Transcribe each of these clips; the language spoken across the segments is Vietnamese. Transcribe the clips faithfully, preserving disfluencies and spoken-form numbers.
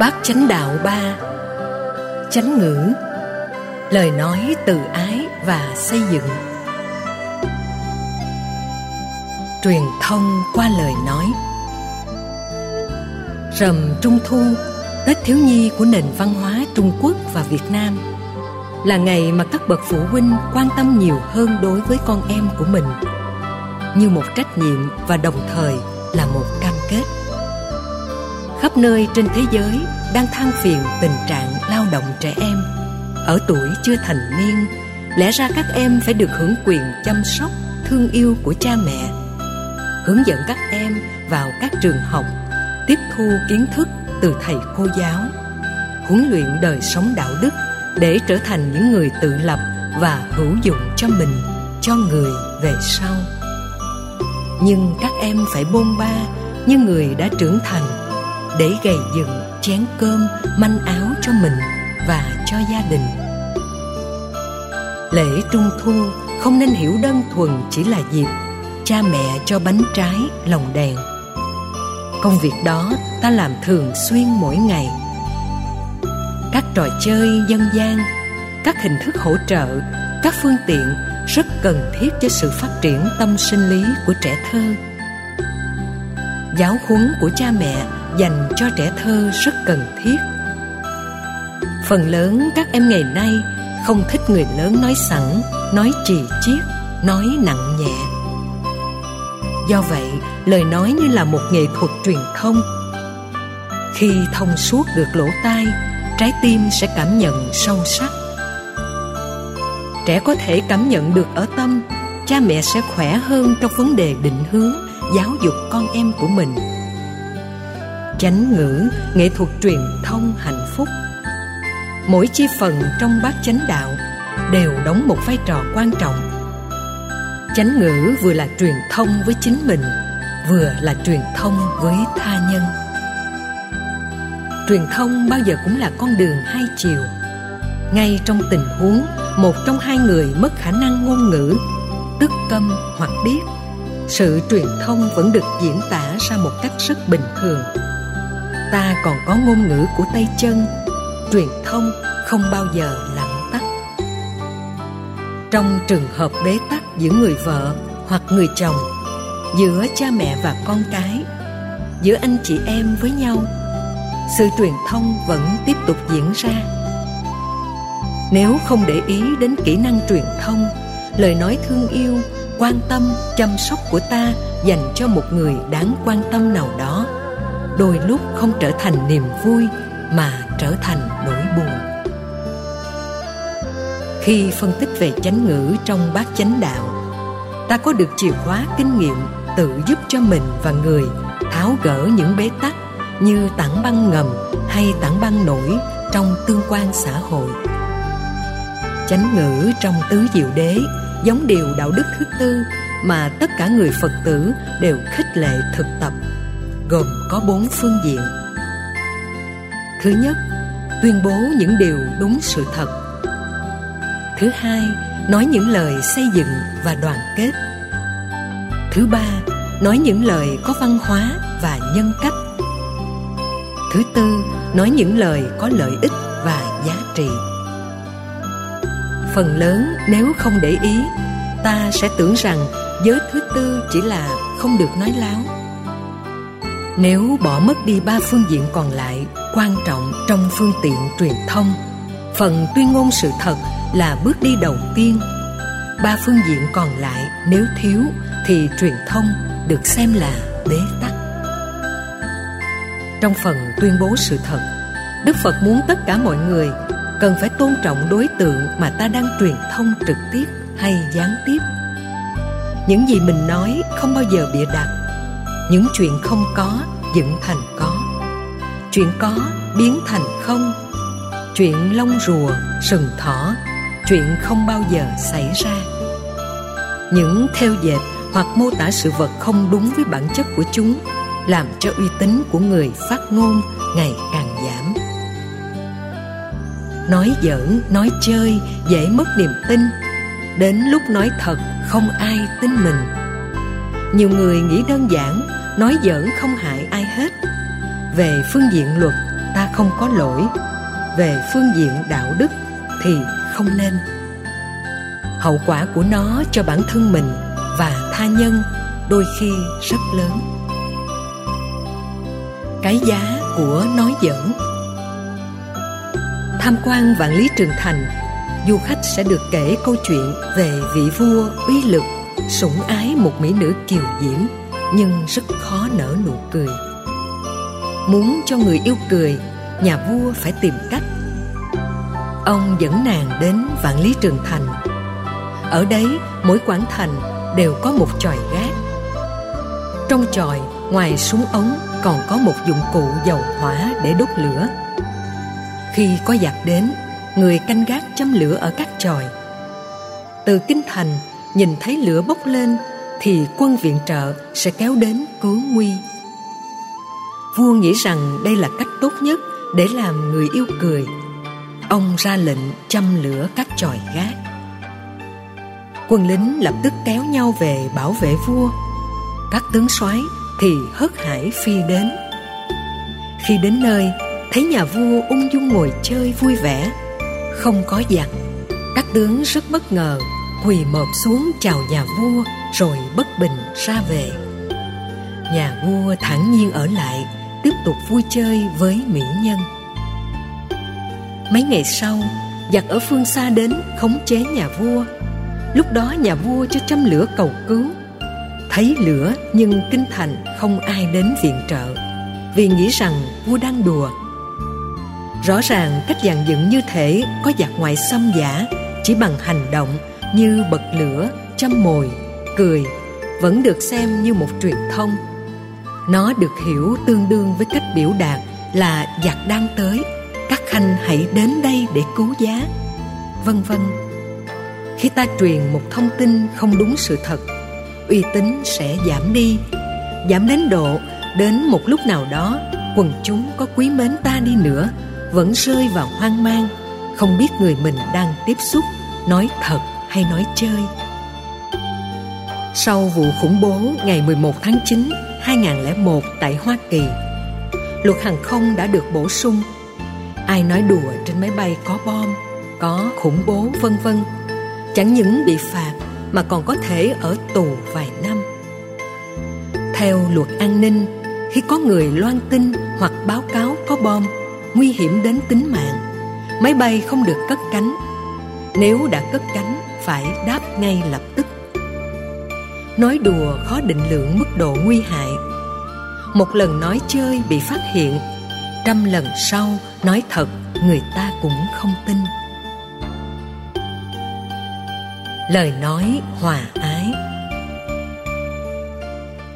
Bát Chánh Đạo ba. Chánh ngữ, lời nói từ ái và xây dựng. Truyền thông qua lời nói. Rằm Trung Thu, Tết thiếu nhi của nền văn hóa Trung Quốc và Việt Nam, là ngày mà các bậc phụ huynh quan tâm nhiều hơn đối với con em của mình, như một trách nhiệm và đồng thời là một cam kết. Khắp nơi trên thế giới đang than phiền tình trạng lao động trẻ em ở tuổi chưa thành niên. Lẽ ra các em phải được hưởng quyền chăm sóc, thương yêu của cha mẹ, hướng dẫn các em vào các trường học, tiếp thu kiến thức từ thầy cô giáo, huấn luyện đời sống đạo đức để trở thành những người tự lập và hữu dụng cho mình, cho người về sau. Nhưng các em phải bôn ba như người đã trưởng thành để gầy dựng chén cơm, manh áo cho mình và cho gia đình. Lễ Trung Thu không nên hiểu đơn thuần chỉ là dịp cha mẹ cho bánh trái, lồng đèn. Công việc đó ta làm thường xuyên mỗi ngày. Các trò chơi dân gian, các hình thức hỗ trợ, các phương tiện rất cần thiết cho sự phát triển tâm sinh lý của trẻ thơ. Giáo huấn của cha mẹ dành cho trẻ thơ rất cần thiết. Phần lớn các em ngày nay không thích người lớn nói sẵn, nói chì chiết, nói nặng nhẹ. Do vậy, lời nói như là một nghệ thuật truyền thông. Khi thông suốt được lỗ tai, trái tim sẽ cảm nhận sâu sắc. Trẻ có thể cảm nhận được ở tâm, cha mẹ sẽ khỏe hơn trong vấn đề định hướng, giáo dục con em của mình. Chánh ngữ, nghệ thuật truyền thông hạnh phúc. Mỗi chi phần trong Bát Chánh Đạo đều đóng một vai trò quan trọng. Chánh ngữ vừa là truyền thông với chính mình, vừa là truyền thông với tha nhân. Truyền thông bao giờ cũng là con đường hai chiều. Ngay trong tình huống một trong hai người mất khả năng ngôn ngữ, tức câm hoặc điếc, sự truyền thông vẫn được diễn tả ra một cách rất bình thường. Ta còn có ngôn ngữ của tay chân, truyền thông không bao giờ lặng tắt. Trong trường hợp bế tắc giữa người vợ hoặc người chồng, giữa cha mẹ và con cái, giữa anh chị em với nhau, sự truyền thông vẫn tiếp tục diễn ra. Nếu không để ý đến kỹ năng truyền thông, lời nói thương yêu, quan tâm, chăm sóc của ta dành cho một người đáng quan tâm nào đó, đôi lúc không trở thành niềm vui mà trở thành nỗi buồn. Khi phân tích về chánh ngữ trong Bát Chánh Đạo, ta có được chìa khóa kinh nghiệm tự giúp cho mình và người tháo gỡ những bế tắc như tảng băng ngầm hay tảng băng nổi trong tương quan xã hội. Chánh ngữ trong Tứ Diệu Đế giống điều đạo đức thứ tư mà tất cả người Phật tử đều khích lệ thực tập, gồm có bốn phương diện. Thứ nhất, tuyên bố những điều đúng sự thật. Thứ hai, nói những lời xây dựng và đoàn kết. Thứ ba, nói những lời có văn hóa và nhân cách. Thứ tư, nói những lời có lợi ích và giá trị. Phần lớn nếu không để ý, ta sẽ tưởng rằng giới thứ tư chỉ là không được nói láo. Nếu bỏ mất đi ba phương diện còn lại quan trọng trong phương tiện truyền thông, phần tuyên ngôn sự thật là bước đi đầu tiên. Ba phương diện còn lại nếu thiếu thì truyền thông được xem là bế tắc. Trong phần tuyên bố sự thật, Đức Phật muốn tất cả mọi người cần phải tôn trọng đối tượng mà ta đang truyền thông trực tiếp hay gián tiếp. Những gì mình nói không bao giờ bịa đặt. Những chuyện không có dựng thành có, chuyện có biến thành không, chuyện lông rùa, sừng thỏ, chuyện không bao giờ xảy ra. Những thêu dệt hoặc mô tả sự vật không đúng với bản chất của chúng làm cho uy tín của người phát ngôn ngày càng giảm. Nói giỡn, nói chơi dễ mất niềm tin, đến lúc nói thật không ai tin mình. Nhiều người nghĩ đơn giản nói giỡn không hại ai hết. Về phương diện luật, ta không có lỗi, về phương diện đạo đức thì không nên. Hậu quả của nó cho bản thân mình và tha nhân đôi khi rất lớn. Cái giá của nói giỡn. Tham quan Vạn Lý Trường Thành, du khách sẽ được kể câu chuyện về vị vua uy lực sủng ái một mỹ nữ kiều diễm nhưng rất khó nở nụ cười. Muốn cho người yêu cười, nhà vua phải tìm cách. Ông dẫn nàng đến Vạn Lý Trường Thành. Ở đấy, mỗi quảng thành đều có một chòi gác. Trong chòi, ngoài súng ống còn có một dụng cụ dầu hỏa để đốt lửa. Khi có giặc đến, người canh gác châm lửa ở các chòi. Từ kinh thành, nhìn thấy lửa bốc lên thì quân viện trợ sẽ kéo đến cứu nguy. Vua nghĩ rằng đây là cách tốt nhất để làm người yêu cười. Ông ra lệnh châm lửa các chòi gác. Quân lính lập tức kéo nhau về bảo vệ vua. Các tướng soái thì hớt hải phi đến. Khi đến nơi, thấy nhà vua ung dung ngồi chơi vui vẻ, không có giặc. Các tướng rất bất ngờ, quỳ mọp xuống chào nhà vua rồi bất bình ra về. Nhà vua thản nhiên ở lại, tiếp tục vui chơi với mỹ nhân. Mấy ngày sau, giặc ở phương xa đến khống chế nhà vua. Lúc đó nhà vua cho châm lửa cầu cứu. Thấy lửa nhưng kinh thành không ai đến viện trợ, vì nghĩ rằng vua đang đùa. Rõ ràng cách dàn dựng như thể có giặc ngoại xâm giả, chỉ bằng hành động như bật lửa, châm mồi, cười vẫn được xem như một truyền thông. Nó được hiểu tương đương với cách biểu đạt là giặc đang tới, các khanh hãy đến đây để cứu giá, vân vân. Khi ta truyền một thông tin không đúng sự thật, uy tín sẽ giảm đi, giảm đến độ đến một lúc nào đó quần chúng có quý mến ta đi nữa vẫn rơi vào hoang mang, không biết người mình đang tiếp xúc nói thật hay nói chơi. Sau vụ khủng bố ngày mười một tháng chín, hai nghìn không trăm lẻ một tại Hoa Kỳ, luật hàng không đã được bổ sung. Ai nói đùa trên máy bay có bom, có khủng bố vân vân, chẳng những bị phạt mà còn có thể ở tù vài năm. Theo luật an ninh, khi có người loan tin hoặc báo cáo có bom, nguy hiểm đến tính mạng, máy bay không được cất cánh. Nếu đã cất cánh, phải đáp ngay lập tức. Nói đùa khó định lượng mức độ nguy hại. Một lần nói chơi bị phát hiện, trăm lần sau nói thật người ta cũng không tin. Lời nói hòa ái.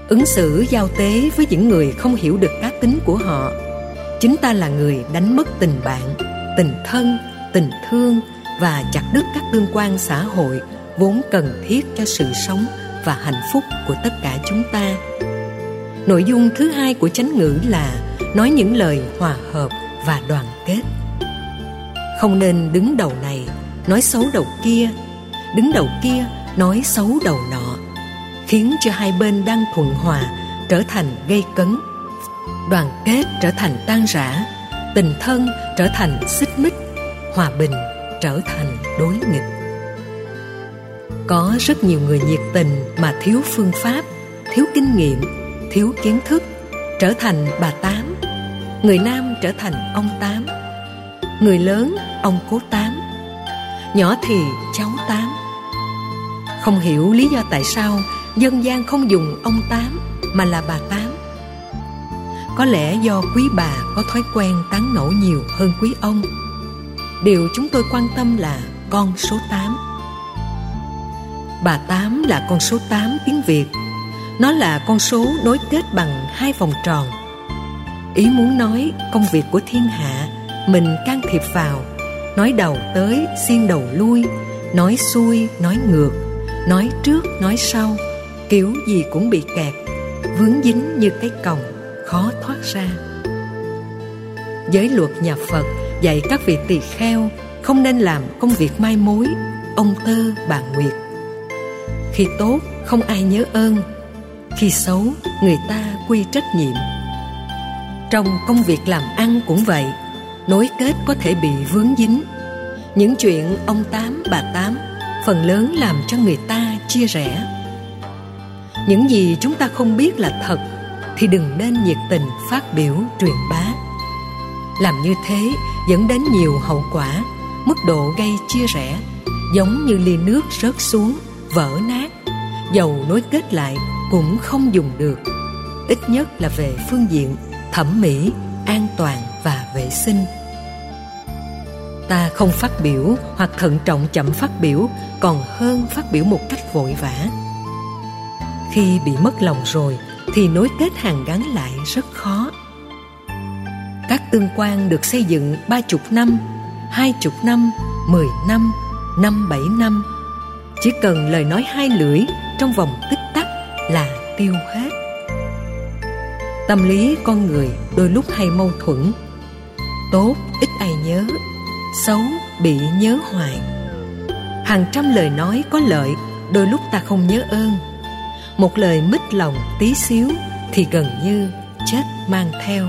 Ứng xử giao tế với những người không hiểu được cá tính của họ, chính ta là người đánh mất tình bạn, tình thân, tình thương và chặt đứt các tương quan xã hội vốn cần thiết cho sự sống và hạnh phúc của tất cả chúng ta. Nội dung thứ hai của Chánh ngữ là nói những lời hòa hợp và đoàn kết. Không nên đứng đầu này nói xấu đầu kia, đứng đầu kia nói xấu đầu nọ, khiến cho hai bên đang thuận hòa trở thành gây cấn, đoàn kết trở thành tan rã, tình thân trở thành xích mích, hòa bình trở thành đối nghịch. Có rất nhiều người nhiệt tình mà thiếu phương pháp, thiếu kinh nghiệm, thiếu kiến thức, trở thành bà Tám. Người nam trở thành ông Tám, người lớn ông cố Tám, nhỏ thì cháu Tám. Không hiểu lý do tại sao dân gian không dùng ông Tám mà là bà Tám. Có lẽ do quý bà có thói quen tán ngẫu nhiều hơn quý ông. Điều chúng tôi quan tâm là con số tám. Bà Tám là con số tám tiếng Việt. Nó là con số nối kết bằng hai vòng tròn. Ý muốn nói công việc của thiên hạ mình can thiệp vào, nói đầu tới xiên đầu lui, nói xuôi nói ngược, nói trước nói sau, kiểu gì cũng bị kẹt, vướng dính như cái còng, khó thoát ra. Giới luật nhà Phật dạy các vị tỳ kheo không nên làm công việc mai mối, ông tơ bà nguyệt. Khi tốt không ai nhớ ơn, khi xấu người ta quy trách nhiệm. Trong công việc làm ăn cũng vậy, nối kết có thể bị vướng dính. Những chuyện ông Tám, bà Tám phần lớn làm cho người ta chia rẽ. Những gì chúng ta không biết là thật thì đừng nên nhiệt tình phát biểu truyền bá. Làm như thế dẫn đến nhiều hậu quả, mức độ gây chia rẽ giống như ly nước rớt xuống, vỡ nát, dầu nối kết lại cũng không dùng được, ít nhất là về phương diện thẩm mỹ, an toàn và vệ sinh. Ta không phát biểu hoặc thận trọng chậm phát biểu còn hơn phát biểu một cách vội vã. Khi bị mất lòng rồi thì nối kết hàn gắn lại rất khó. Các tương quan được xây dựng ba chục năm, hai chục năm, mười năm, năm bảy năm. Chỉ cần lời nói hai lưỡi trong vòng tích tắc là tiêu hết. Tâm lý con người đôi lúc hay mâu thuẫn. Tốt ít ai nhớ, xấu bị nhớ hoài. Hàng trăm lời nói có lợi đôi lúc ta không nhớ ơn. Một lời mít lòng tí xíu thì gần như chết mang theo.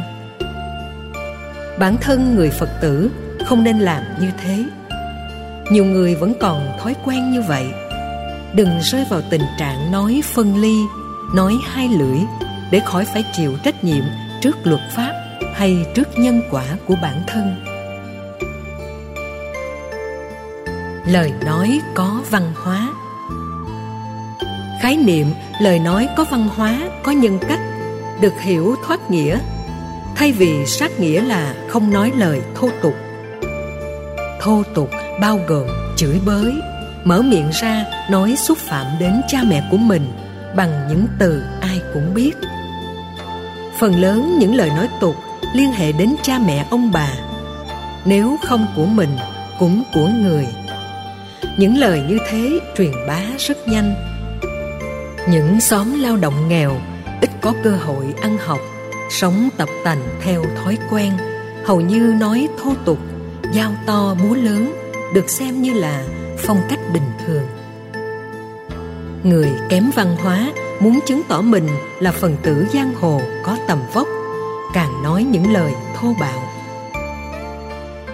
Bản thân người Phật tử không nên làm như thế. Nhiều người vẫn còn thói quen như vậy. Đừng rơi vào tình trạng nói phân ly, nói hai lưỡi để khỏi phải chịu trách nhiệm trước luật pháp hay trước nhân quả của bản thân. Lời nói có văn hóa. Khái niệm lời nói có văn hóa, có nhân cách được hiểu thoát nghĩa, thay vì sát nghĩa là không nói lời thô tục. Thô tục bao gồm chửi bới, mở miệng ra nói xúc phạm đến cha mẹ của mình bằng những từ ai cũng biết. Phần lớn những lời nói tục liên hệ đến cha mẹ ông bà, nếu không của mình cũng của người. Những lời như thế truyền bá rất nhanh. Những xóm lao động nghèo ít có cơ hội ăn học, sống tập tành theo thói quen, hầu như nói thô tục, dao to búa lớn được xem như là phong cách bình thường. Người kém văn hóa muốn chứng tỏ mình là phần tử giang hồ có tầm vóc, càng nói những lời thô bạo.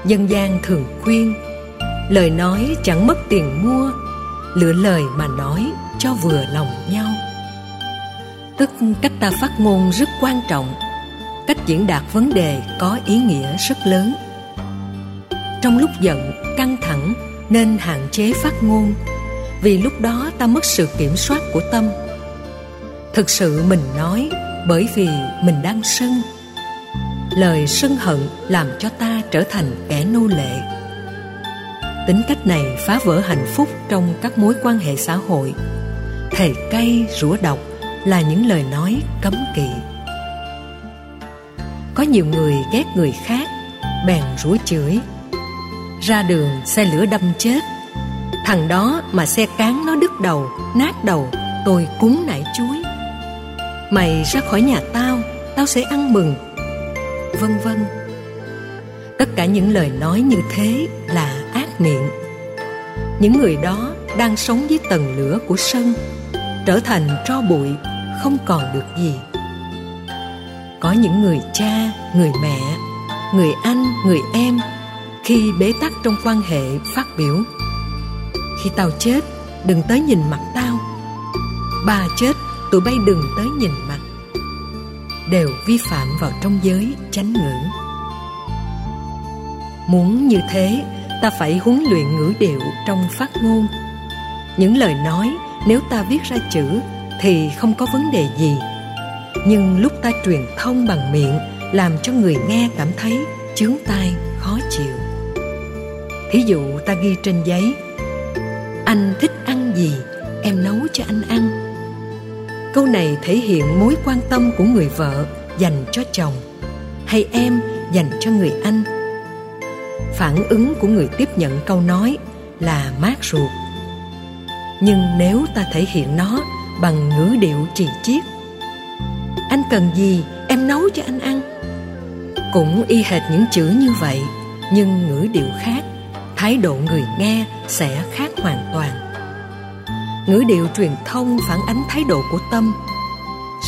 Dân gian thường khuyên, lời nói chẳng mất tiền mua, lựa lời mà nói cho vừa lòng nhau. Tức cách ta phát ngôn rất quan trọng, cách diễn đạt vấn đề có ý nghĩa rất lớn. Trong lúc giận, căng thẳng nên hạn chế phát ngôn, vì lúc đó ta mất sự kiểm soát của tâm. Thực sự mình nói bởi vì mình đang sân. Lời sân hận làm cho ta trở thành kẻ nô lệ. Tính cách này phá vỡ hạnh phúc trong các mối quan hệ xã hội. Thề cay, rủa độc là những lời nói cấm kỵ. Có nhiều người ghét người khác, bèn rủa chửi. Ra đường xe lửa đâm chết, thằng đó mà xe cán nó đứt đầu, nát đầu, tôi cúng nải chuối. Mày ra khỏi nhà tao, tao sẽ ăn mừng, vân vân. Tất cả những lời nói như thế là ác niệm. Những người đó đang sống với tầng lửa của sân, trở thành tro bụi, không còn được gì. Có những người cha, người mẹ, người anh, người em khi bế tắc trong quan hệ phát biểu: khi tao chết, đừng tới nhìn mặt tao. Ba chết, tụi bay đừng tới nhìn mặt. Đều vi phạm vào trong giới chánh ngữ. Muốn như thế, ta phải huấn luyện ngữ điệu trong phát ngôn. Những lời nói nếu ta viết ra chữ thì không có vấn đề gì. Nhưng lúc ta truyền thông bằng miệng làm cho người nghe cảm thấy chướng tai, khó chịu. Thí dụ ta ghi trên giấy: anh thích ăn gì, em nấu cho anh ăn. Câu này thể hiện mối quan tâm của người vợ dành cho chồng, hay em dành cho người anh. Phản ứng của người tiếp nhận câu nói là mát ruột. Nhưng nếu ta thể hiện nó bằng ngữ điệu trì chiết: anh cần gì, em nấu cho anh ăn. Cũng y hệt những chữ như vậy, nhưng ngữ điệu khác, thái độ người nghe sẽ khác hoàn toàn. Ngữ điệu truyền thông phản ánh thái độ của tâm.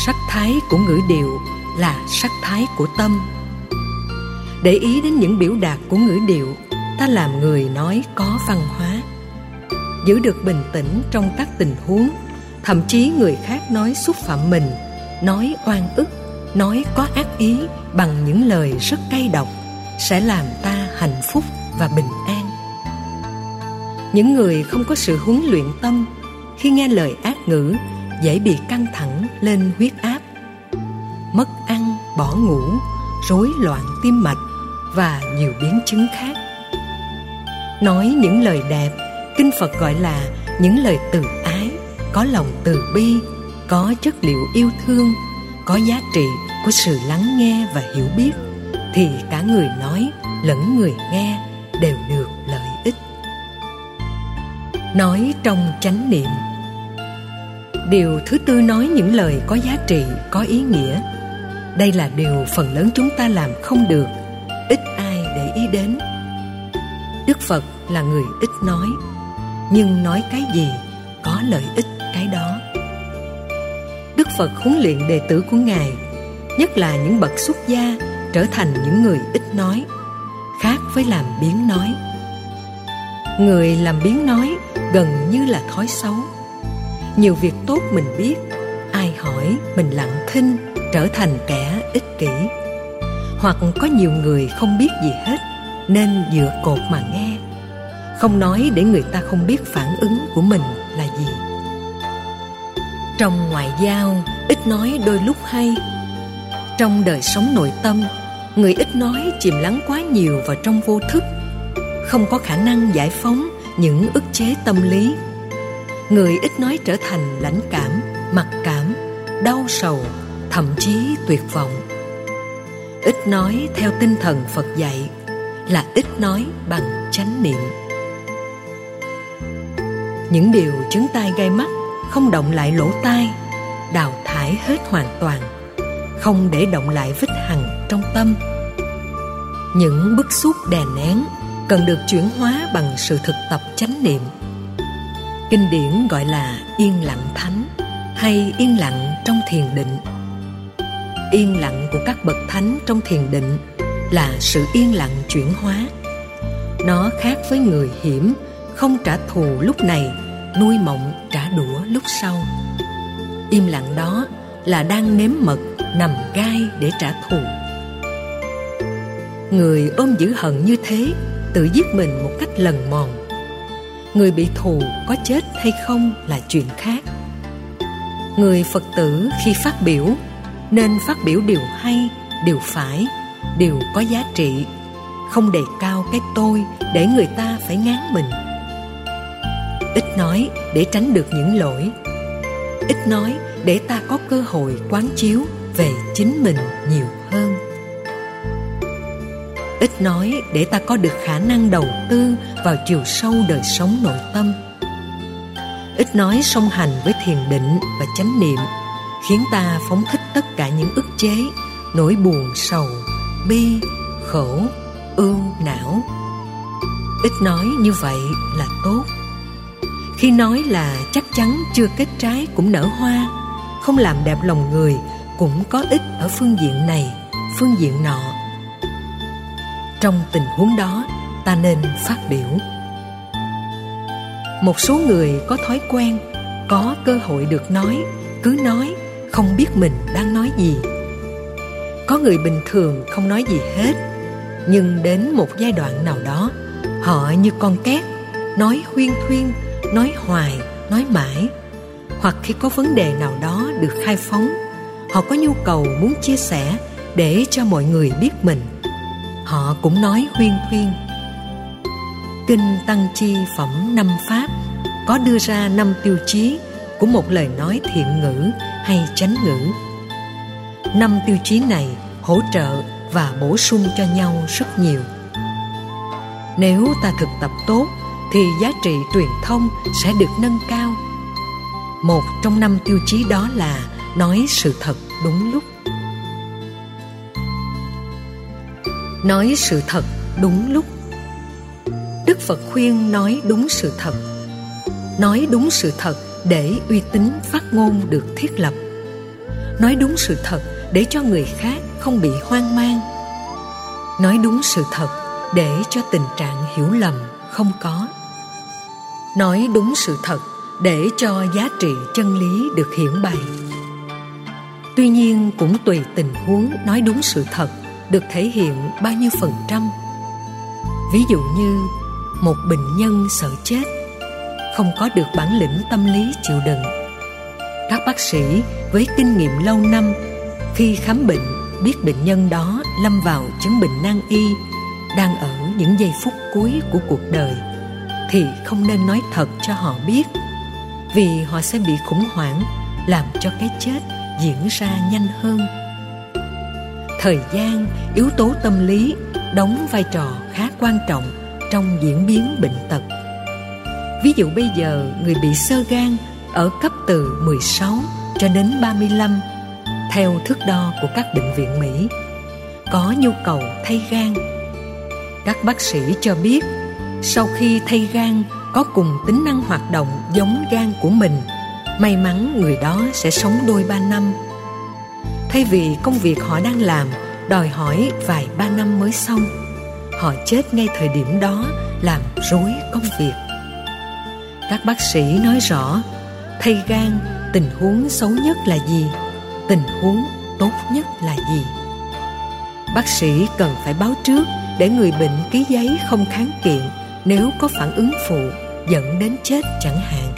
Sắc thái của ngữ điệu là sắc thái của tâm. Để ý đến những biểu đạt của ngữ điệu, ta làm người nói có văn hóa. Giữ được bình tĩnh trong các tình huống, thậm chí người khác nói xúc phạm mình, nói oan ức, nói có ác ý bằng những lời rất cay độc sẽ làm ta hạnh phúc và bình an. Những người không có sự huấn luyện tâm, khi nghe lời ác ngữ dễ bị căng thẳng lên huyết áp, mất ăn, bỏ ngủ, rối loạn tim mạch và nhiều biến chứng khác. Nói những lời đẹp, Kinh Phật gọi là những lời từ ái, có lòng từ bi, có chất liệu yêu thương, có giá trị của sự lắng nghe và hiểu biết, thì cả người nói lẫn người nghe đều được lợi ích. Nói trong chánh niệm. Điều thứ tư, nói những lời có giá trị, có ý nghĩa. Đây là điều phần lớn chúng ta làm không được, ít ai để ý đến. Đức Phật là người ít nói, nhưng nói cái gì có lợi ích cái đó. Đức Phật huấn luyện đệ tử của Ngài, nhất là những bậc xuất gia, trở thành những người ít nói, khác với làm biếng nói. Người làm biếng nói gần như là thói xấu. Nhiều việc tốt mình biết, ai hỏi mình lặng thinh, trở thành kẻ ích kỷ. Hoặc có nhiều người không biết gì hết nên dựa cột mà nghe, không nói để người ta không biết phản ứng của mình là gì. Trong ngoại giao, ít nói đôi lúc hay. Trong đời sống nội tâm, người ít nói chìm lắng quá nhiều vào trong vô thức, không có khả năng giải phóng những ức chế tâm lý. Người ít nói trở thành lãnh cảm, mặc cảm, đau sầu, thậm chí tuyệt vọng. Ít nói theo tinh thần Phật dạy là ít nói bằng chánh niệm. Những điều chứng tai gai mắt không động lại lỗ tai, đào thải hết hoàn toàn, không để động lại vết hằn trong tâm. Những bức xúc đè nén cần được chuyển hóa bằng sự thực tập chánh niệm. Kinh điển gọi là yên lặng thánh hay yên lặng trong thiền định. Yên lặng của các bậc thánh trong thiền định là sự yên lặng chuyển hóa. Nó khác với người hiểm, không trả thù lúc này, nuôi mộng trả đũa lúc sau. Im lặng đó là đang nếm mật, nằm gai để trả thù. Người ôm giữ hận như thế tự giết mình một cách lần mòn. Người bị thù có chết hay không là chuyện khác. Người Phật tử khi phát biểu nên phát biểu điều hay, điều phải, điều có giá trị, không đề cao cái tôi để người ta phải ngán mình. Ít nói để tránh được những lỗi. Ít nói để ta có cơ hội quán chiếu về chính mình nhiều hơn. Ít nói để ta có được khả năng đầu tư vào chiều sâu đời sống nội tâm. Ít nói song hành với thiền định và chánh niệm, khiến ta phóng thích tất cả những ức chế, nỗi buồn sầu, bi, khổ, ưu não. Ít nói như vậy là tốt. Khi nói là chắc chắn chưa kết trái cũng nở hoa, không làm đẹp lòng người cũng có ích ở phương diện này, phương diện nọ. Trong tình huống đó, ta nên phát biểu. Một số người có thói quen, có cơ hội được nói, cứ nói, không biết mình đang nói gì. Có người bình thường không nói gì hết, nhưng đến một giai đoạn nào đó, họ như con két, nói huyên thuyên, nói hoài, nói mãi. Hoặc khi có vấn đề nào đó được khai phóng, họ có nhu cầu muốn chia sẻ để cho mọi người biết mình, họ cũng nói huyên thuyên. Kinh Tăng Chi Phẩm Năm Pháp có đưa ra năm tiêu chí của một lời nói thiện ngữ hay chánh ngữ. Năm tiêu chí này hỗ trợ và bổ sung cho nhau rất nhiều. Nếu ta thực tập tốt thì giá trị truyền thông sẽ được nâng cao. Một trong năm tiêu chí đó là nói sự thật đúng lúc. Nói sự thật đúng lúc. Đức Phật khuyên nói đúng sự thật. Nói đúng sự thật để uy tín phát ngôn được thiết lập. Nói đúng sự thật để cho người khác không bị hoang mang. Nói đúng sự thật để cho tình trạng hiểu lầm không có. Nói đúng sự thật để cho giá trị chân lý được hiển bày. Tuy nhiên cũng tùy tình huống nói đúng sự thật được thể hiện bao nhiêu phần trăm. Ví dụ như một bệnh nhân sợ chết, không có được bản lĩnh tâm lý chịu đựng. Các bác sĩ với kinh nghiệm lâu năm khi khám bệnh biết bệnh nhân đó lâm vào chứng bệnh nan y, đang ở những giây phút cuối của cuộc đời, thì không nên nói thật cho họ biết, vì họ sẽ bị khủng hoảng, làm cho cái chết diễn ra nhanh hơn. Thời gian, yếu tố tâm lý đóng vai trò khá quan trọng trong diễn biến bệnh tật. Ví dụ bây giờ người bị xơ gan ở cấp từ mười sáu cho đến ba mươi lăm theo thước đo của các bệnh viện Mỹ, có nhu cầu thay gan. Các bác sĩ cho biết sau khi thay gan có cùng tính năng hoạt động giống gan của mình, may mắn người đó sẽ sống đôi ba năm, thay vì công việc họ đang làm đòi hỏi vài ba năm mới xong. Họ chết ngay thời điểm đó làm rối công việc. Các bác sĩ nói rõ thay gan tình huống xấu nhất là gì, tình huống tốt nhất là gì. Bác sĩ cần phải báo trước để người bệnh ký giấy không kháng kiện nếu có phản ứng phụ dẫn đến chết chẳng hạn.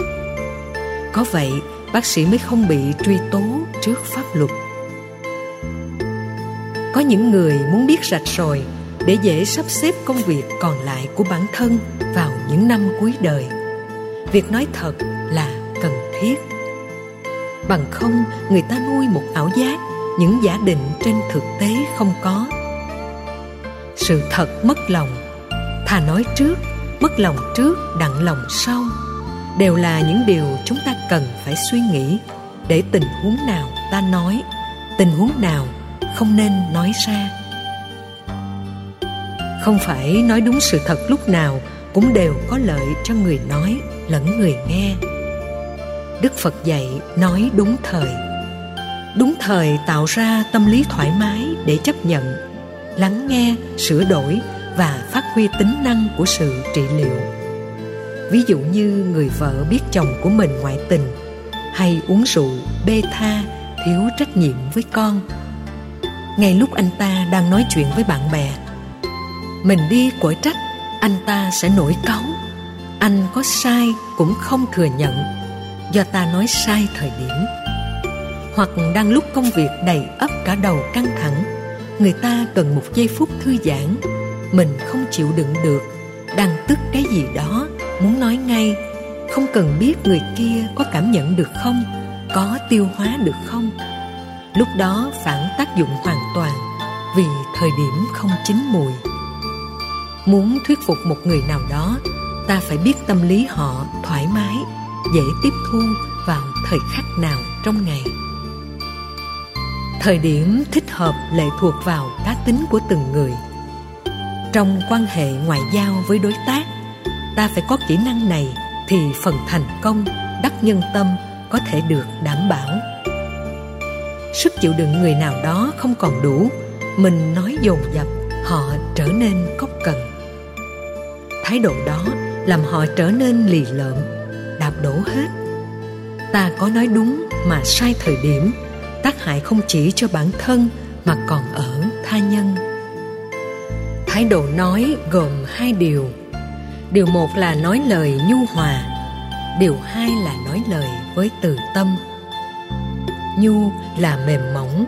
Có vậy bác sĩ mới không bị truy tố trước pháp luật. Có những người muốn biết rạch ròi để dễ sắp xếp công việc còn lại của bản thân vào những năm cuối đời. Việc nói thật là cần thiết. Bằng không người ta nuôi một ảo giác những giả định trên thực tế không có. Sự thật mất lòng, thà nói trước, mất lòng trước, đặng lòng sau, đều là những điều chúng ta cần phải suy nghĩ để tình huống nào ta nói, tình huống nào không nên nói ra. Không phải nói đúng sự thật lúc nào cũng đều có lợi cho người nói lẫn người nghe. Đức Phật dạy nói đúng thời. Đúng thời tạo ra tâm lý thoải mái để chấp nhận, lắng nghe, sửa đổi và phát huy tính năng của sự trị liệu. Ví dụ như người vợ biết chồng của mình ngoại tình, hay uống rượu, bê tha, thiếu trách nhiệm với con, ngay lúc anh ta đang nói chuyện với bạn bè. Mình đi quở trách, anh ta sẽ nổi cáu. Anh có sai cũng không thừa nhận, do ta nói sai thời điểm. Hoặc đang lúc công việc đầy ắp cả đầu căng thẳng, người ta cần một giây phút thư giãn, mình không chịu đựng được, đang tức cái gì đó, muốn nói ngay, không cần biết người kia có cảm nhận được không, có tiêu hóa được không. Lúc đó phản tác dụng hoàn toàn vì thời điểm không chín mùi. Muốn thuyết phục một người nào đó, ta phải biết tâm lý họ thoải mái, dễ tiếp thu vào thời khắc nào trong ngày. Thời điểm thích hợp lệ thuộc vào cá tính của từng người. Trong quan hệ ngoại giao với đối tác, ta phải có kỹ năng này thì phần thành công, đắc nhân tâm có thể được đảm bảo. Sức chịu đựng người nào đó không còn đủ, mình nói dồn dập, họ trở nên cốc cần. Thái độ đó làm họ trở nên lì lợm, đạp đổ hết. Ta có nói đúng mà sai thời điểm, tác hại không chỉ cho bản thân mà còn ở tha nhân. Thái độ nói gồm hai điều. Điều một là nói lời nhu hòa, điều hai là nói lời với từ tâm. Nhu là mềm mỏng,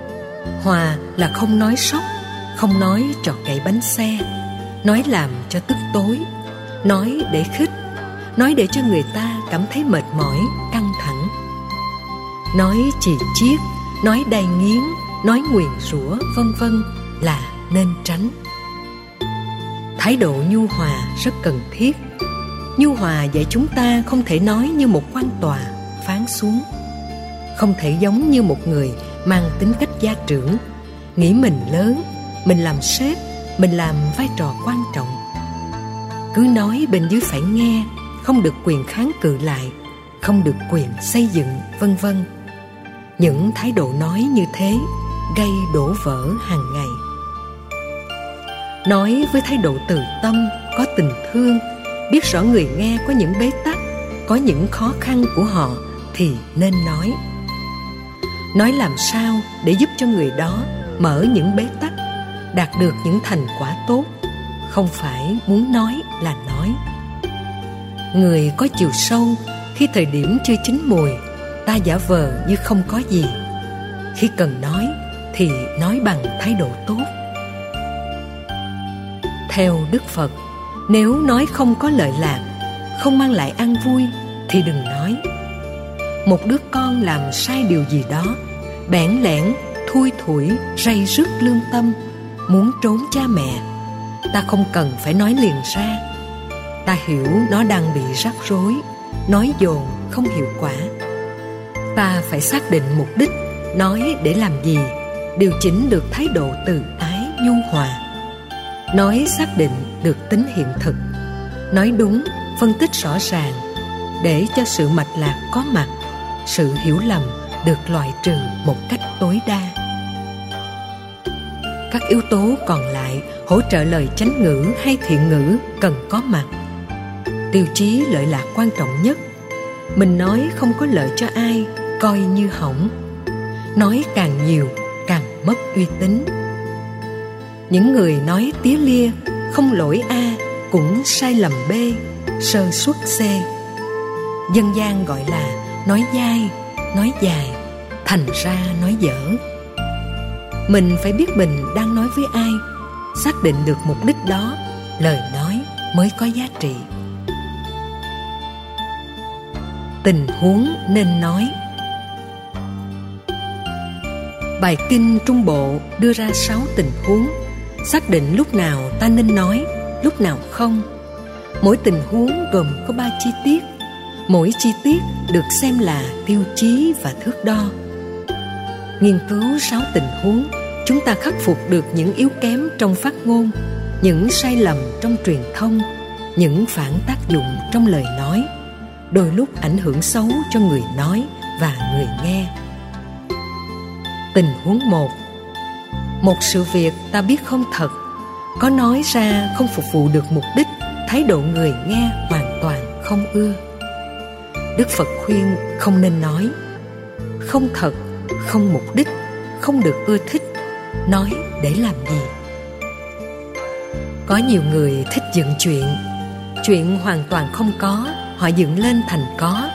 hòa là không nói sóc, không nói trò cậy bánh xe, nói làm cho tức tối, nói để khích, nói để cho người ta cảm thấy mệt mỏi, căng thẳng. Nói chì chiết, nói đầy nghiến, nói nguyền rủa vân vân là nên tránh. Thái độ nhu hòa rất cần thiết. Nhu hòa dạy chúng ta không thể nói như một quan tòa phán xuống, không thể giống như một người mang tính cách gia trưởng, nghĩ mình lớn, mình làm sếp, mình làm vai trò quan trọng. Cứ nói bên dưới phải nghe, không được quyền kháng cự lại, không được quyền xây dựng, vân vân. Những thái độ nói như thế gây đổ vỡ hàng ngày. Nói với thái độ từ tâm, có tình thương, biết rõ người nghe có những bế tắc, có những khó khăn của họ thì nên nói. Nói làm sao để giúp cho người đó mở những bế tắc, đạt được những thành quả tốt, không phải muốn nói là nói. Người có chiều sâu, khi thời điểm chưa chín mùi, ta giả vờ như không có gì. Khi cần nói thì nói bằng thái độ tốt. Theo Đức Phật, nếu nói không có lợi lạc, không mang lại an vui thì đừng nói. Một đứa con làm sai điều gì đó, bẽn lẽn, thui thủi, ray rứt lương tâm, muốn trốn cha mẹ, ta không cần phải nói liền ra. Ta hiểu nó đang bị rắc rối, nói dồn không hiệu quả. Ta phải xác định mục đích, nói để làm gì, điều chỉnh được thái độ từ ái nhu hòa. Nói xác định được tính hiện thực, nói đúng, phân tích rõ ràng, để cho sự mạch lạc có mặt, sự hiểu lầm được loại trừ một cách tối đa. Các yếu tố còn lại hỗ trợ lời chánh ngữ hay thiện ngữ cần có mặt. Tiêu chí lợi lạc quan trọng nhất. Mình nói không có lợi cho ai, coi như hỏng. Nói càng nhiều, càng mất uy tín. Những người nói tía lia, không lỗi A, cũng sai lầm B, sơ suất C. Dân gian gọi là nói dai, nói dài, thành ra nói dở. Mình phải biết mình đang nói với ai, xác định được mục đích đó, lời nói mới có giá trị. Tình huống nên nói. Bài Kinh Trung Bộ đưa ra sáu tình huống, xác định lúc nào ta nên nói, lúc nào không. Mỗi tình huống gồm có ba chi tiết, mỗi chi tiết được xem là tiêu chí và thước đo. Nghiên cứu sáu tình huống, chúng ta khắc phục được những yếu kém trong phát ngôn, những sai lầm trong truyền thông, những phản tác dụng trong lời nói, đôi lúc ảnh hưởng xấu cho người nói và người nghe. Tình huống một. Một sự việc ta biết không thật, có nói ra không phục vụ được mục đích, thái độ người nghe hoàn toàn không ưa. Đức Phật khuyên không nên nói. Không thật, không mục đích, không được ưa thích, nói để làm gì? Có nhiều người thích dựng chuyện, chuyện hoàn toàn không có, họ dựng lên thành có.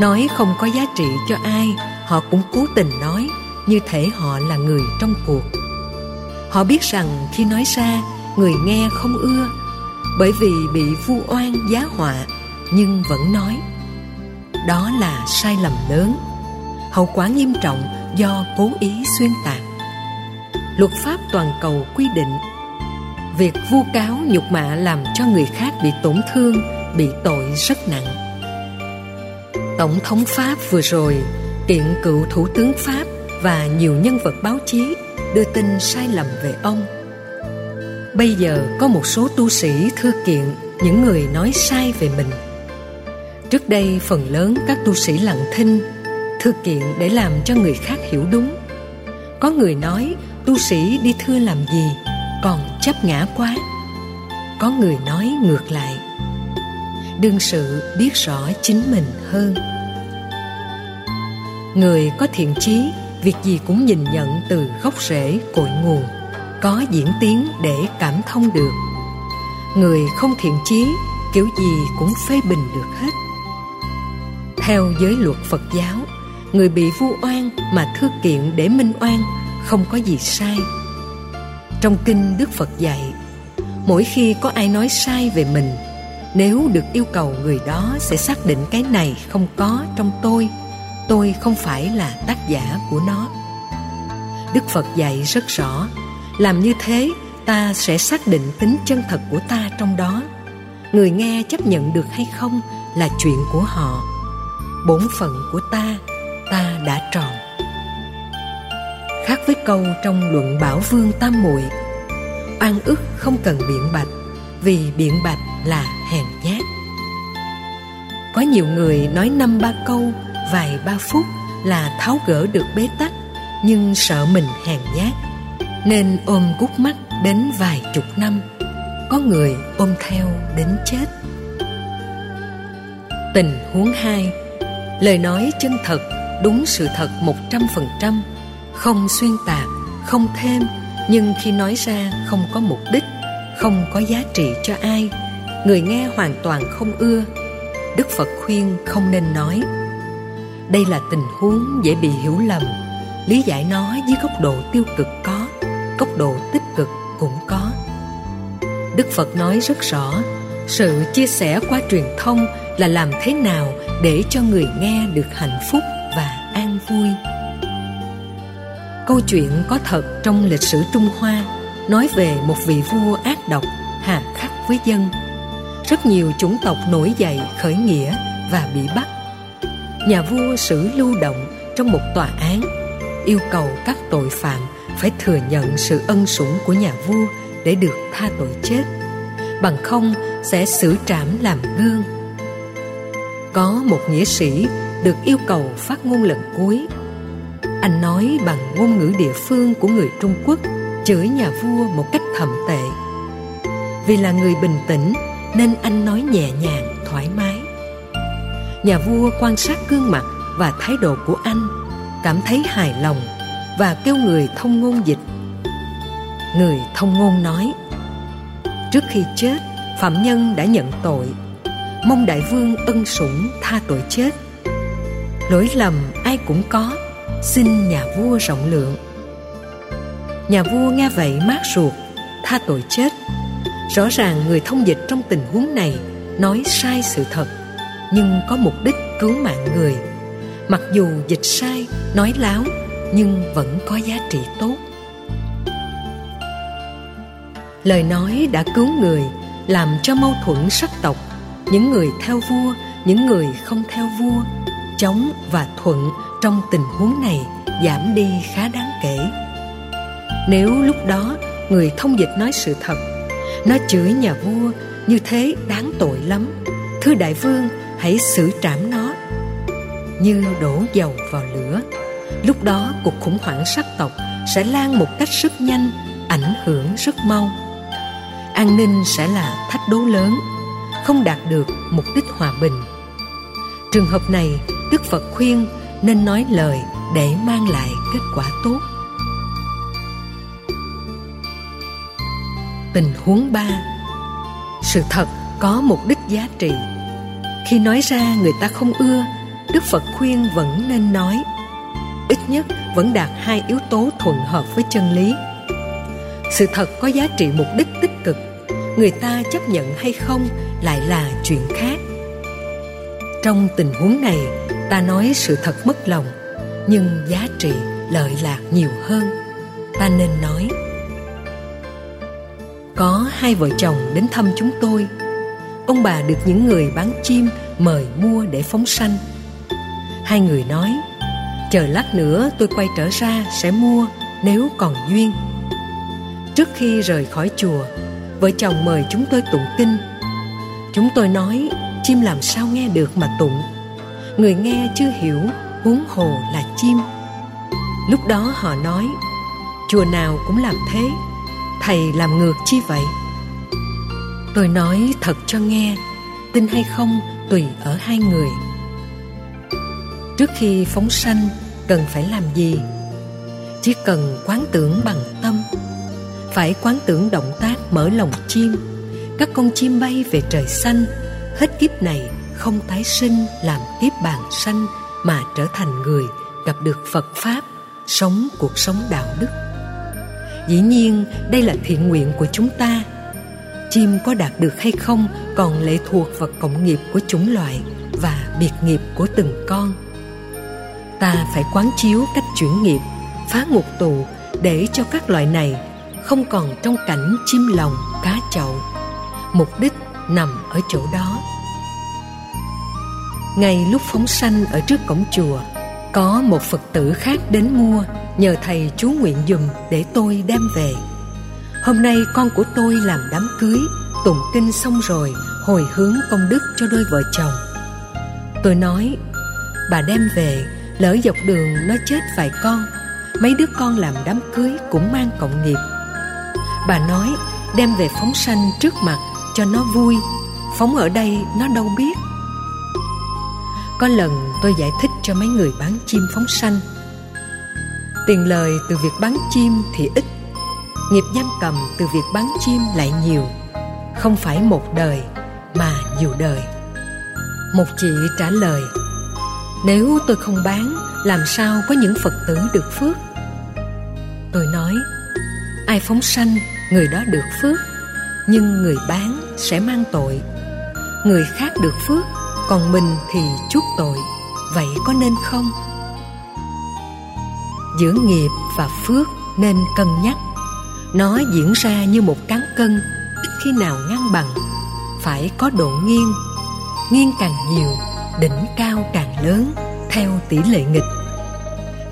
Nói không có giá trị cho ai, họ cũng cố tình nói, như thể họ là người trong cuộc. Họ biết rằng khi nói ra, người nghe không ưa, bởi vì bị vu oan giá họa, nhưng vẫn nói. Đó là sai lầm lớn, hậu quả nghiêm trọng do cố ý xuyên tạc. Luật pháp toàn cầu quy định, việc vu cáo nhục mạ làm cho người khác bị tổn thương, bị tội rất nặng. Tổng thống Pháp vừa rồi kiện cựu thủ tướng Pháp và nhiều nhân vật báo chí đưa tin sai lầm về ông. Bây giờ có một số tu sĩ thưa kiện những người nói sai về mình. Trước đây phần lớn các tu sĩ lặng thinh, thưa kiện để làm cho người khác hiểu đúng. Có người nói tu sĩ đi thưa làm gì, còn chấp ngã quá. Có người nói ngược lại, đương sự biết rõ chính mình hơn. Người có thiện chí, việc gì cũng nhìn nhận từ gốc rễ cội nguồn, có diễn tiến để cảm thông được. Người không thiện chí, kiểu gì cũng phê bình được hết. Theo giới luật Phật giáo, người bị vu oan mà thưa kiện để minh oan không có gì sai. Trong kinh Đức Phật dạy, mỗi khi có ai nói sai về mình, nếu được yêu cầu người đó sẽ xác định cái này không có trong tôi, tôi không phải là tác giả của nó. Đức Phật dạy rất rõ, làm như thế ta sẽ xác định tính chân thật của ta trong đó. Người nghe chấp nhận được hay không là chuyện của họ. Bổn phận của ta, ta đã tròn. Khác với câu trong luận Bảo Vương Tam Muội, oan ức không cần biện bạch, vì biện bạch là hèn nhát. Có nhiều người nói năm ba câu, vài ba phút là tháo gỡ được bế tắc, nhưng sợ mình hèn nhát nên ôm cút mắt đến vài chục năm, có người ôm theo đến chết. Tình huống hai, lời nói chân thật, đúng sự thật một trăm phần trăm, không xuyên tạc, không thêm, nhưng khi nói ra không có mục đích, không có giá trị cho ai, người nghe hoàn toàn không ưa. Đức Phật khuyên không nên nói. Đây là tình huống dễ bị hiểu lầm. Lý giải nó với góc độ tiêu cực có, góc độ tích cực cũng có. Đức Phật nói rất rõ, sự chia sẻ qua truyền thông là làm thế nào để cho người nghe được hạnh phúc và an vui. Câu chuyện có thật trong lịch sử Trung Hoa, nói về một vị vua ác độc, hà khắc với dân. Rất nhiều chủng tộc nổi dậy khởi nghĩa và bị bắt. Nhà vua xử lưu động trong một tòa án, yêu cầu các tội phạm phải thừa nhận sự ân sủng của nhà vua để được tha tội chết, bằng không sẽ xử trảm làm gương. Có một nghĩa sĩ được yêu cầu phát ngôn lần cuối. Anh nói bằng ngôn ngữ địa phương của người Trung Quốc, chửi nhà vua một cách thậm tệ. Vì là người bình tĩnh nên anh nói nhẹ nhàng, thoải mái. Nhà vua quan sát gương mặt và thái độ của anh, cảm thấy hài lòng và kêu người thông ngôn dịch. Người thông ngôn nói: trước khi chết, phạm nhân đã nhận tội, mong đại vương ân sủng tha tội chết. Lỗi lầm ai cũng có, xin nhà vua rộng lượng. Nhà vua nghe vậy mát ruột, tha tội chết. Rõ ràng người thông dịch trong tình huống này nói sai sự thật, nhưng có mục đích cứu mạng người. Mặc dù dịch sai, nói láo, nhưng vẫn có giá trị tốt. Lời nói đã cứu người, làm cho mâu thuẫn sắc tộc, những người theo vua, những người không theo vua, chống và thuận trong tình huống này giảm đi khá đáng kể. Nếu lúc đó người thông dịch nói sự thật, nó chửi nhà vua như thế đáng tội lắm, thưa đại vương hãy xử trảm nó, như đổ dầu vào lửa, lúc đó cuộc khủng hoảng sắc tộc sẽ lan một cách rất nhanh, ảnh hưởng rất mau. An ninh sẽ là thách đố lớn, không đạt được mục đích hòa bình. Trường hợp này, Đức Phật khuyên nên nói lời để mang lại kết quả tốt. Tình huống ba, sự thật có mục đích giá trị. Khi nói ra người ta không ưa, Đức Phật khuyên vẫn nên nói. Ít nhất vẫn đạt hai yếu tố thuận hợp với chân lý. Sự thật có giá trị mục đích tích cực, người ta chấp nhận hay không lại là chuyện khác. Trong tình huống này, ta nói sự thật mất lòng, nhưng giá trị lợi lạc nhiều hơn. Ta nên nói. Có hai vợ chồng đến thăm chúng tôi. Ông bà được những người bán chim mời mua để phóng sanh. Hai người nói, chờ lát nữa tôi quay trở ra sẽ mua nếu còn duyên. Trước khi rời khỏi chùa, vợ chồng mời chúng tôi tụng kinh. Chúng tôi nói, chim làm sao nghe được mà tụng. Người nghe chưa hiểu, huống hồ là chim. Lúc đó họ nói, chùa nào cũng làm thế, thầy làm ngược chi vậy? Tôi nói thật cho nghe, tin hay không tùy ở hai người. Trước khi phóng sanh cần phải làm gì? Chỉ cần quán tưởng bằng tâm. Phải quán tưởng động tác mở lồng chim, các con chim bay về trời xanh, hết kiếp này không tái sinh làm kiếp bàn sanh mà trở thành người, gặp được Phật Pháp, sống cuộc sống đạo đức. Dĩ nhiên đây là thiện nguyện của chúng ta. Chim có đạt được hay không còn lệ thuộc vào cộng nghiệp của chủng loại và biệt nghiệp của từng con. Ta phải quán chiếu cách chuyển nghiệp, phá ngục tù để cho các loại này không còn trong cảnh chim lồng, cá chậu. Mục đích nằm ở chỗ đó. Ngay lúc phóng sanh ở trước cổng chùa, có một Phật tử khác đến mua, nhờ thầy chú nguyện giùm để tôi đem về. Hôm nay con của tôi làm đám cưới, tụng kinh xong rồi hồi hướng công đức cho đôi vợ chồng. Tôi nói, bà đem về, lỡ dọc đường nó chết vài con, mấy đứa con làm đám cưới cũng mang cộng nghiệp. Bà nói đem về phóng sanh trước mặt cho nó vui, phóng ở đây nó đâu biết. Có lần tôi giải thích cho mấy người bán chim phóng sanh. Tiền lời từ việc bán chim thì ít, nghiệp giam cầm từ việc bán chim lại nhiều. Không phải một đời mà nhiều đời. Một chị trả lời: nếu tôi không bán, làm sao có những Phật tử được phước? Tôi nói: ai phóng sanh người đó được phước, nhưng người bán sẽ mang tội. Người khác được phước, còn mình thì chuốc tội. Vậy có nên không? Giữa nghiệp và phước nên cân nhắc. Nó diễn ra như một cán cân, ít khi nào ngang bằng. Phải có độ nghiêng. Nghiêng càng nhiều, đỉnh cao càng lớn, theo tỷ lệ nghịch.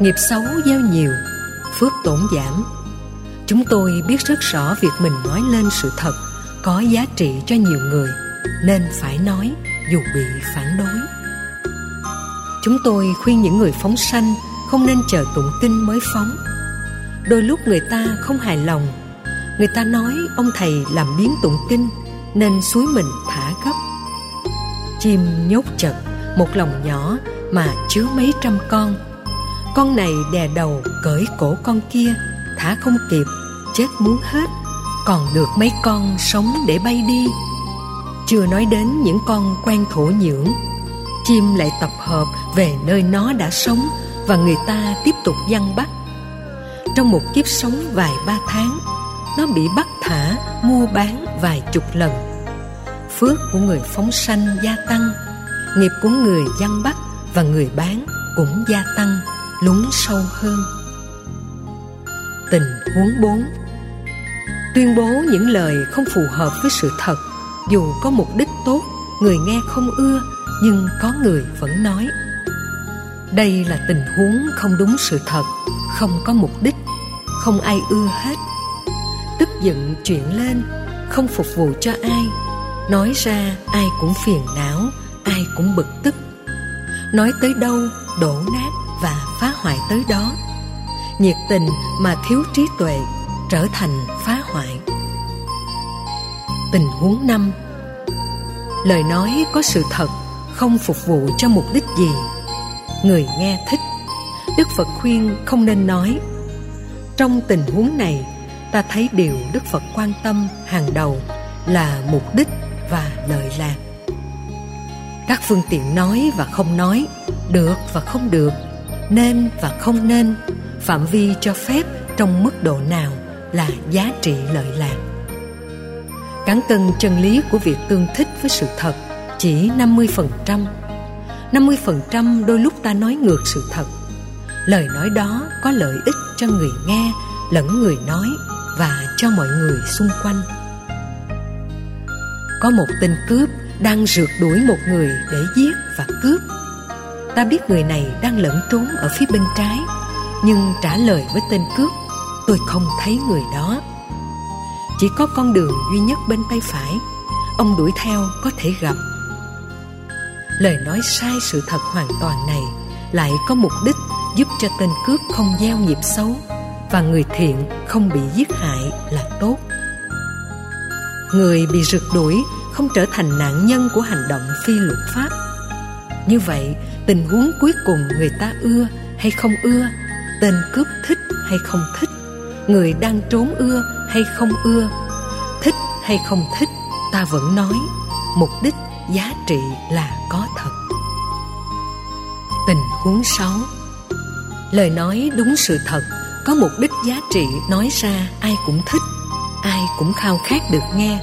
Nghiệp xấu gieo nhiều, phước tổn giảm. Chúng tôi biết rất rõ việc mình nói lên sự thật có giá trị cho nhiều người, nên phải nói dù bị phản đối. Chúng tôi khuyên những người phóng sanh không nên chờ tụng kinh mới phóng. Đôi lúc người ta không hài lòng. Người ta nói ông thầy làm biếng tụng kinh, nên xúi mình thả gấp. Chim nhốt chật một lòng nhỏ mà chứa mấy trăm con. Con này đè đầu cởi cổ con kia, thả không kịp, chết muốn hết. Còn được mấy con sống để bay đi. Chưa nói đến những con quen thổ nhưỡng. Chim lại tập hợp về nơi nó đã sống, và người ta tiếp tục giăng bắt. Trong một kiếp sống vài ba tháng, nó bị bắt thả, mua bán vài chục lần. Phước của người phóng sanh gia tăng, nghiệp của người giăng bắt và người bán cũng gia tăng, lún sâu hơn. Tình huống bốn. Tuyên bố những lời không phù hợp với sự thật, dù có mục đích tốt, người nghe không ưa, nhưng có người vẫn nói. Đây là tình huống không đúng sự thật, không có mục đích, không ai ưa hết. Tức giận chuyện lên, không phục vụ cho ai. Nói ra ai cũng phiền não, ai cũng bực tức. Nói tới đâu, đổ nát và phá hoại tới đó. Nhiệt tình mà thiếu trí tuệ, trở thành phá hoại. Tình huống năm. Lời nói có sự thật, không phục vụ cho mục đích gì. Người nghe thích. Đức Phật khuyên không nên nói. Trong tình huống này, ta thấy điều Đức Phật quan tâm hàng đầu là mục đích và lợi lạc. Các phương tiện nói và không nói, được và không được, nên và không nên, phạm vi cho phép trong mức độ nào là giá trị lợi lạc. Cán cân chân lý của việc tương thích với sự thật chỉ năm mươi phần trăm. năm mươi phần trăm đôi lúc ta nói ngược sự thật. Lời nói đó có lợi ích cho người nghe lẫn người nói và cho mọi người xung quanh. Có một tên cướp đang rượt đuổi một người để giết và cướp. Ta biết người này đang lẩn trốn ở phía bên trái, nhưng trả lời với tên cướp: tôi không thấy người đó. Chỉ có con đường duy nhất bên tay phải, ông đuổi theo có thể gặp. Lời nói sai sự thật hoàn toàn này lại có mục đích giúp cho tên cướp không gieo nghiệp xấu và người thiện không bị giết hại là tốt. Người bị rượt đuổi không trở thành nạn nhân của hành động phi luật pháp. Như vậy, tình huống cuối cùng người ta ưa hay không ưa, tên cướp thích hay không thích, người đang trốn ưa hay không ưa, thích hay không thích, ta vẫn nói mục đích giá trị là có thật. Tình huống sáu. Lời nói đúng sự thật, có mục đích giá trị, nói ra ai cũng thích, ai cũng khao khát được nghe.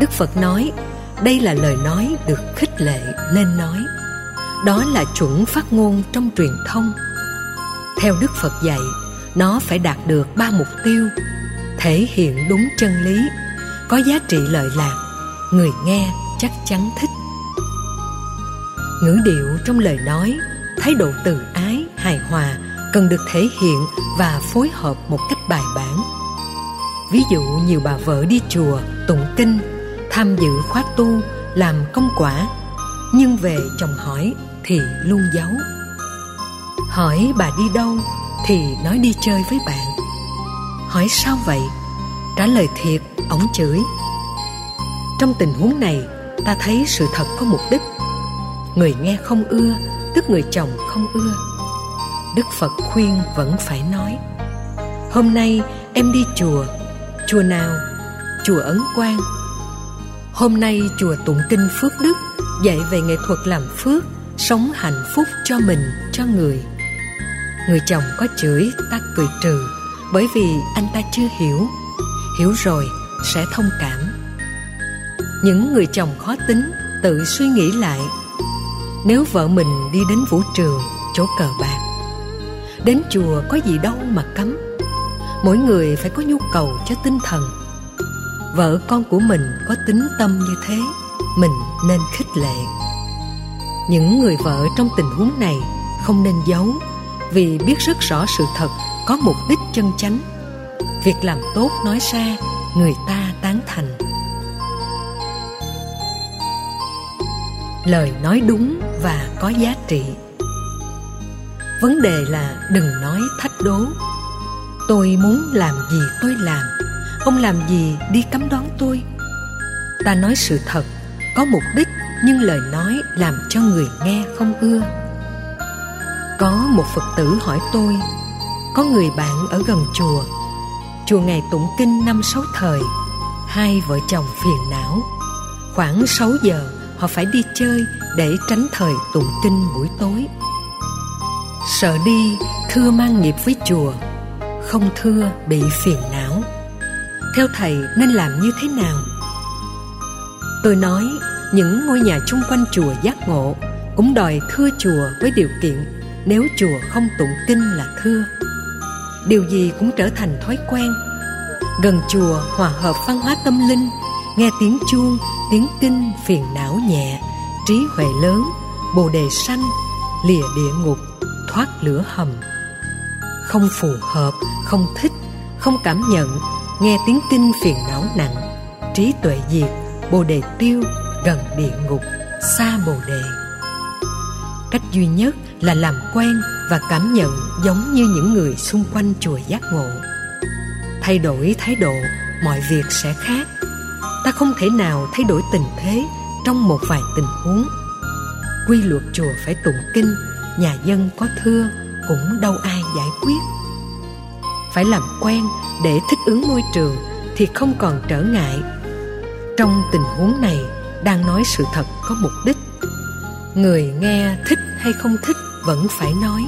Đức Phật nói, đây là lời nói được khích lệ nên nói. Đó là chuẩn phát ngôn trong truyền thông. Theo Đức Phật dạy, nó phải đạt được ba mục tiêu: thể hiện đúng chân lý, có giá trị lợi lạc, người nghe chắc chắn thích. Ngữ điệu trong lời nói, thái độ từ ái, hài hòa cần được thể hiện và phối hợp một cách bài bản. Ví dụ nhiều bà vợ đi chùa, tụng kinh, tham dự khóa tu, làm công quả, nhưng về chồng hỏi thì luôn giấu. Hỏi bà đi đâu, thì nói đi chơi với bạn. Hỏi sao vậy? Trả lời thiệt, ổng chửi. Trong tình huống này, ta thấy sự thật có mục đích. Người nghe không ưa, tức người chồng không ưa. Đức Phật khuyên vẫn phải nói. Hôm nay em đi chùa. Chùa nào? Chùa Ấn Quang. Hôm nay chùa tụng kinh Phước Đức, dạy về nghệ thuật làm phước, sống hạnh phúc cho mình, cho người. Người chồng có chửi, ta cười trừ, bởi vì anh ta chưa hiểu. Hiểu rồi sẽ thông cảm. Những người chồng khó tính tự suy nghĩ lại. Nếu vợ mình đi đến vũ trường, chỗ cờ bạc, đến chùa có gì đâu mà cấm. Mỗi người phải có nhu cầu cho tinh thần. Vợ con của mình có tính tâm như thế, mình nên khích lệ. Những người vợ trong tình huống này không nên giấu, vì biết rất rõ sự thật có mục đích chân chánh. Việc làm tốt nói ra, người ta tán thành. Lời nói đúng và có giá trị. Vấn đề là đừng nói thách đố. Tôi muốn làm gì tôi làm, ông làm gì đi cấm đoán tôi. Ta nói sự thật, có mục đích, nhưng lời nói làm cho người nghe không ưa. Có một Phật tử hỏi tôi, có người bạn ở gần chùa. Chùa ngày tụng kinh năm sáu thời. Hai vợ chồng phiền não. Khoảng sáu giờ họ phải đi chơi để tránh thời tụng kinh buổi tối. Sợ đi thưa mang nghiệp với chùa, không thưa bị phiền não. Theo thầy nên làm như thế nào? Tôi nói những ngôi nhà chung quanh chùa giác ngộ cũng đòi thưa chùa với điều kiện nếu chùa không tụng kinh là thưa. Điều gì cũng trở thành thói quen. Gần chùa hòa hợp văn hóa tâm linh, nghe tiếng chuông, tiếng kinh, phiền não nhẹ, trí huệ lớn, bồ đề sanh, lìa địa ngục, thoát lửa hầm. Không phù hợp, không thích, không cảm nhận, nghe tiếng kinh phiền não nặng, trí tuệ diệt, bồ đề tiêu, gần địa ngục, xa bồ đề. Cách duy nhất là làm quen và cảm nhận giống như những người xung quanh chùa giác ngộ. Thay đổi thái độ, mọi việc sẽ khác. Ta không thể nào thay đổi tình thế trong một vài tình huống. Quy luật chùa phải tụng kinh, nhà dân có thưa cũng đâu ai giải quyết. Phải làm quen để thích ứng môi trường thì không còn trở ngại. Trong tình huống này, đang nói sự thật có mục đích. Người nghe thích hay không thích vẫn phải nói.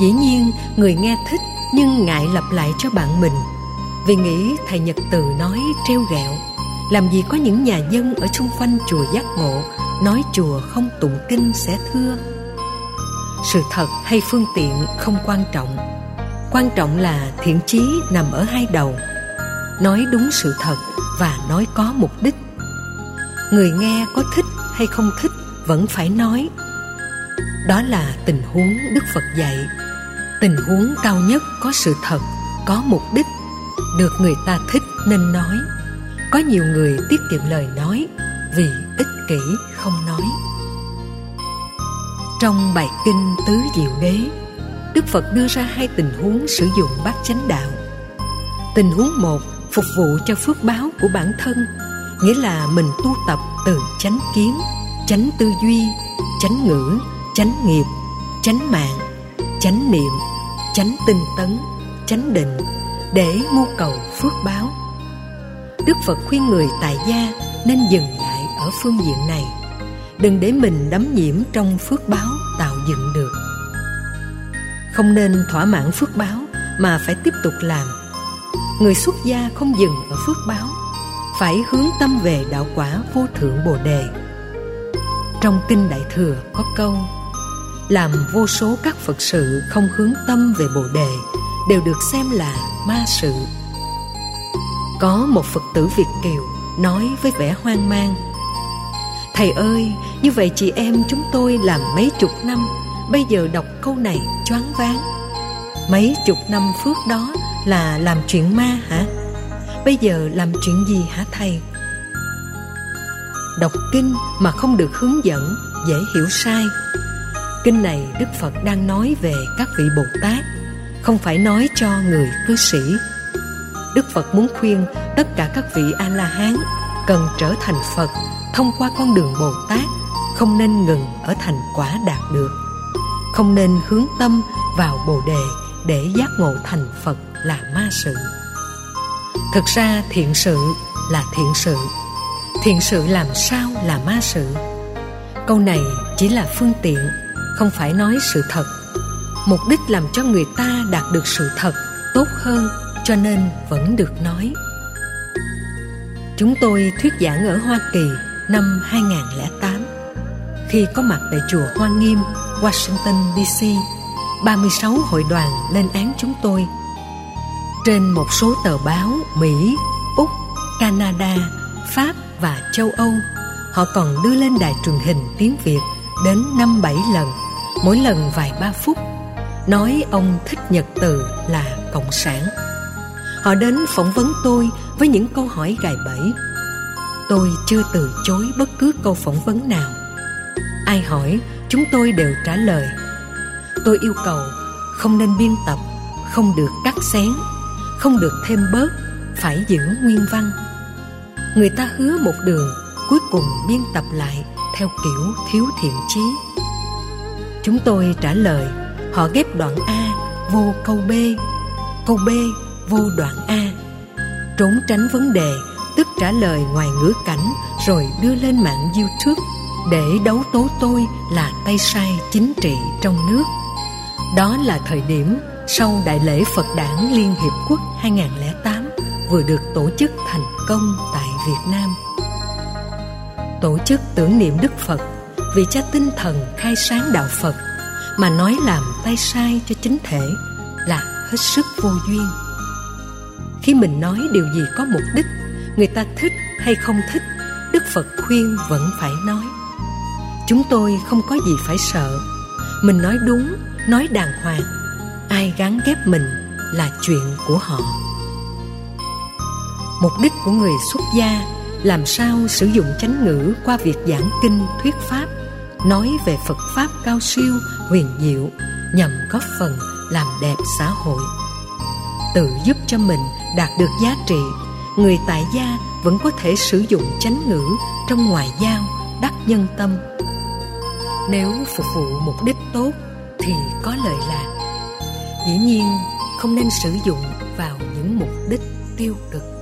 Dĩ nhiên người nghe thích nhưng ngại lặp lại cho bạn mình, vì nghĩ thầy Nhật Từ nói trêu ghẹo. Làm gì có những nhà dân ở xung quanh chùa giác ngộ nói chùa không tụng kinh sẽ thưa. Sự thật hay phương tiện không quan trọng. Quan trọng là thiện chí nằm ở hai đầu, nói đúng sự thật và nói có mục đích. Người nghe có thích hay không thích vẫn phải nói. Đó là tình huống Đức Phật dạy. Tình huống cao nhất có sự thật, có mục đích, được người ta thích nên nói. Có nhiều người tiết kiệm lời nói vì ích kỷ không nói. Trong bài kinh Tứ Diệu Đế, Đức Phật đưa ra hai tình huống sử dụng bát chánh đạo. Tình huống một, phục vụ cho phước báo của bản thân, nghĩa là mình tu tập từ chánh kiến, chánh tư duy, chánh ngữ, chánh nghiệp, chánh mạng, chánh niệm, chánh tinh tấn, chánh định để mưu cầu phước báo. Đức Phật khuyên người tại gia nên dừng lại ở phương diện này, đừng để mình đắm nhiễm trong phước báo tạo dựng được. Không nên thỏa mãn phước báo mà phải tiếp tục làm. Người xuất gia không dừng ở phước báo, phải hướng tâm về đạo quả vô thượng bồ đề. Trong kinh Đại Thừa có câu: làm vô số các Phật sự không hướng tâm về bồ đề đều được xem là ma sự. Có một Phật tử Việt kiều nói với vẻ hoang mang: thầy ơi, như vậy chị em chúng tôi làm mấy chục năm, bây giờ đọc câu này choáng váng. Mấy chục năm phước đó là làm chuyện ma hả? Bây giờ làm chuyện gì hả thầy? Đọc kinh mà không được hướng dẫn, dễ hiểu sai. Kinh này Đức Phật đang nói về các vị Bồ Tát, không phải nói cho người cư sĩ. Đức Phật muốn khuyên tất cả các vị A-la-hán cần trở thành Phật thông qua con đường Bồ Tát, không nên ngừng ở thành quả đạt được, không nên hướng tâm vào Bồ Đề để giác ngộ thành Phật là ma sự. Thực ra thiện sự là thiện sự, thiện sự làm sao là ma sự? Câu này chỉ là phương tiện, không phải nói sự thật. Mục đích làm cho người ta đạt được sự thật tốt hơn, cho nên vẫn được nói. Chúng tôi thuyết giảng ở Hoa Kỳ năm hai không không tám. Khi có mặt tại chùa Hoa Nghiêm, Washington đê xê, ba mươi sáu hội đoàn lên án chúng tôi. Trên một số tờ báo Mỹ, Úc, Canada, Pháp và châu Âu, họ còn đưa lên đài truyền hình tiếng Việt đến năm bảy lần, mỗi lần vài ba phút, nói ông thích Nhật từ là cộng sản. Họ đến phỏng vấn tôi với những câu hỏi gài bẫy. Tôi chưa từ chối bất cứ câu phỏng vấn nào. Ai hỏi, chúng tôi đều trả lời. Tôi yêu cầu không nên biên tập, không được cắt xén, không được thêm bớt, phải giữ nguyên văn. Người ta hứa một đường, cuối cùng biên tập lại theo kiểu thiếu thiện chí. Chúng tôi trả lời, họ ghép đoạn A vô câu B, câu B vô đoạn A. Trốn tránh vấn đề, tức trả lời ngoài ngữ cảnh rồi đưa lên mạng YouTube để đấu tố tôi là tay sai chính trị trong nước. Đó là thời điểm sau Đại lễ Phật Đản Liên Hiệp Quốc hai không không tám vừa được tổ chức thành công tại Việt Nam. Tổ chức tưởng niệm Đức Phật vì cha tinh thần khai sáng đạo Phật, mà nói làm tay sai cho chính thể là hết sức vô duyên. Khi mình nói điều gì có mục đích, người ta thích hay không thích, Đức Phật khuyên vẫn phải nói. Chúng tôi không có gì phải sợ. Mình nói đúng, nói đàng hoàng. Ai gán ghép mình là chuyện của họ. Mục đích của người xuất gia làm sao sử dụng chánh ngữ qua việc giảng kinh thuyết pháp, nói về Phật pháp cao siêu, huyền diệu, nhằm góp phần làm đẹp xã hội, tự giúp cho mình đạt được giá trị. Người tại gia vẫn có thể sử dụng chánh ngữ trong ngoại giao, đắc nhân tâm. Nếu phục vụ mục đích tốt thì có lợi lạc. Dĩ nhiên không nên sử dụng vào những mục đích tiêu cực.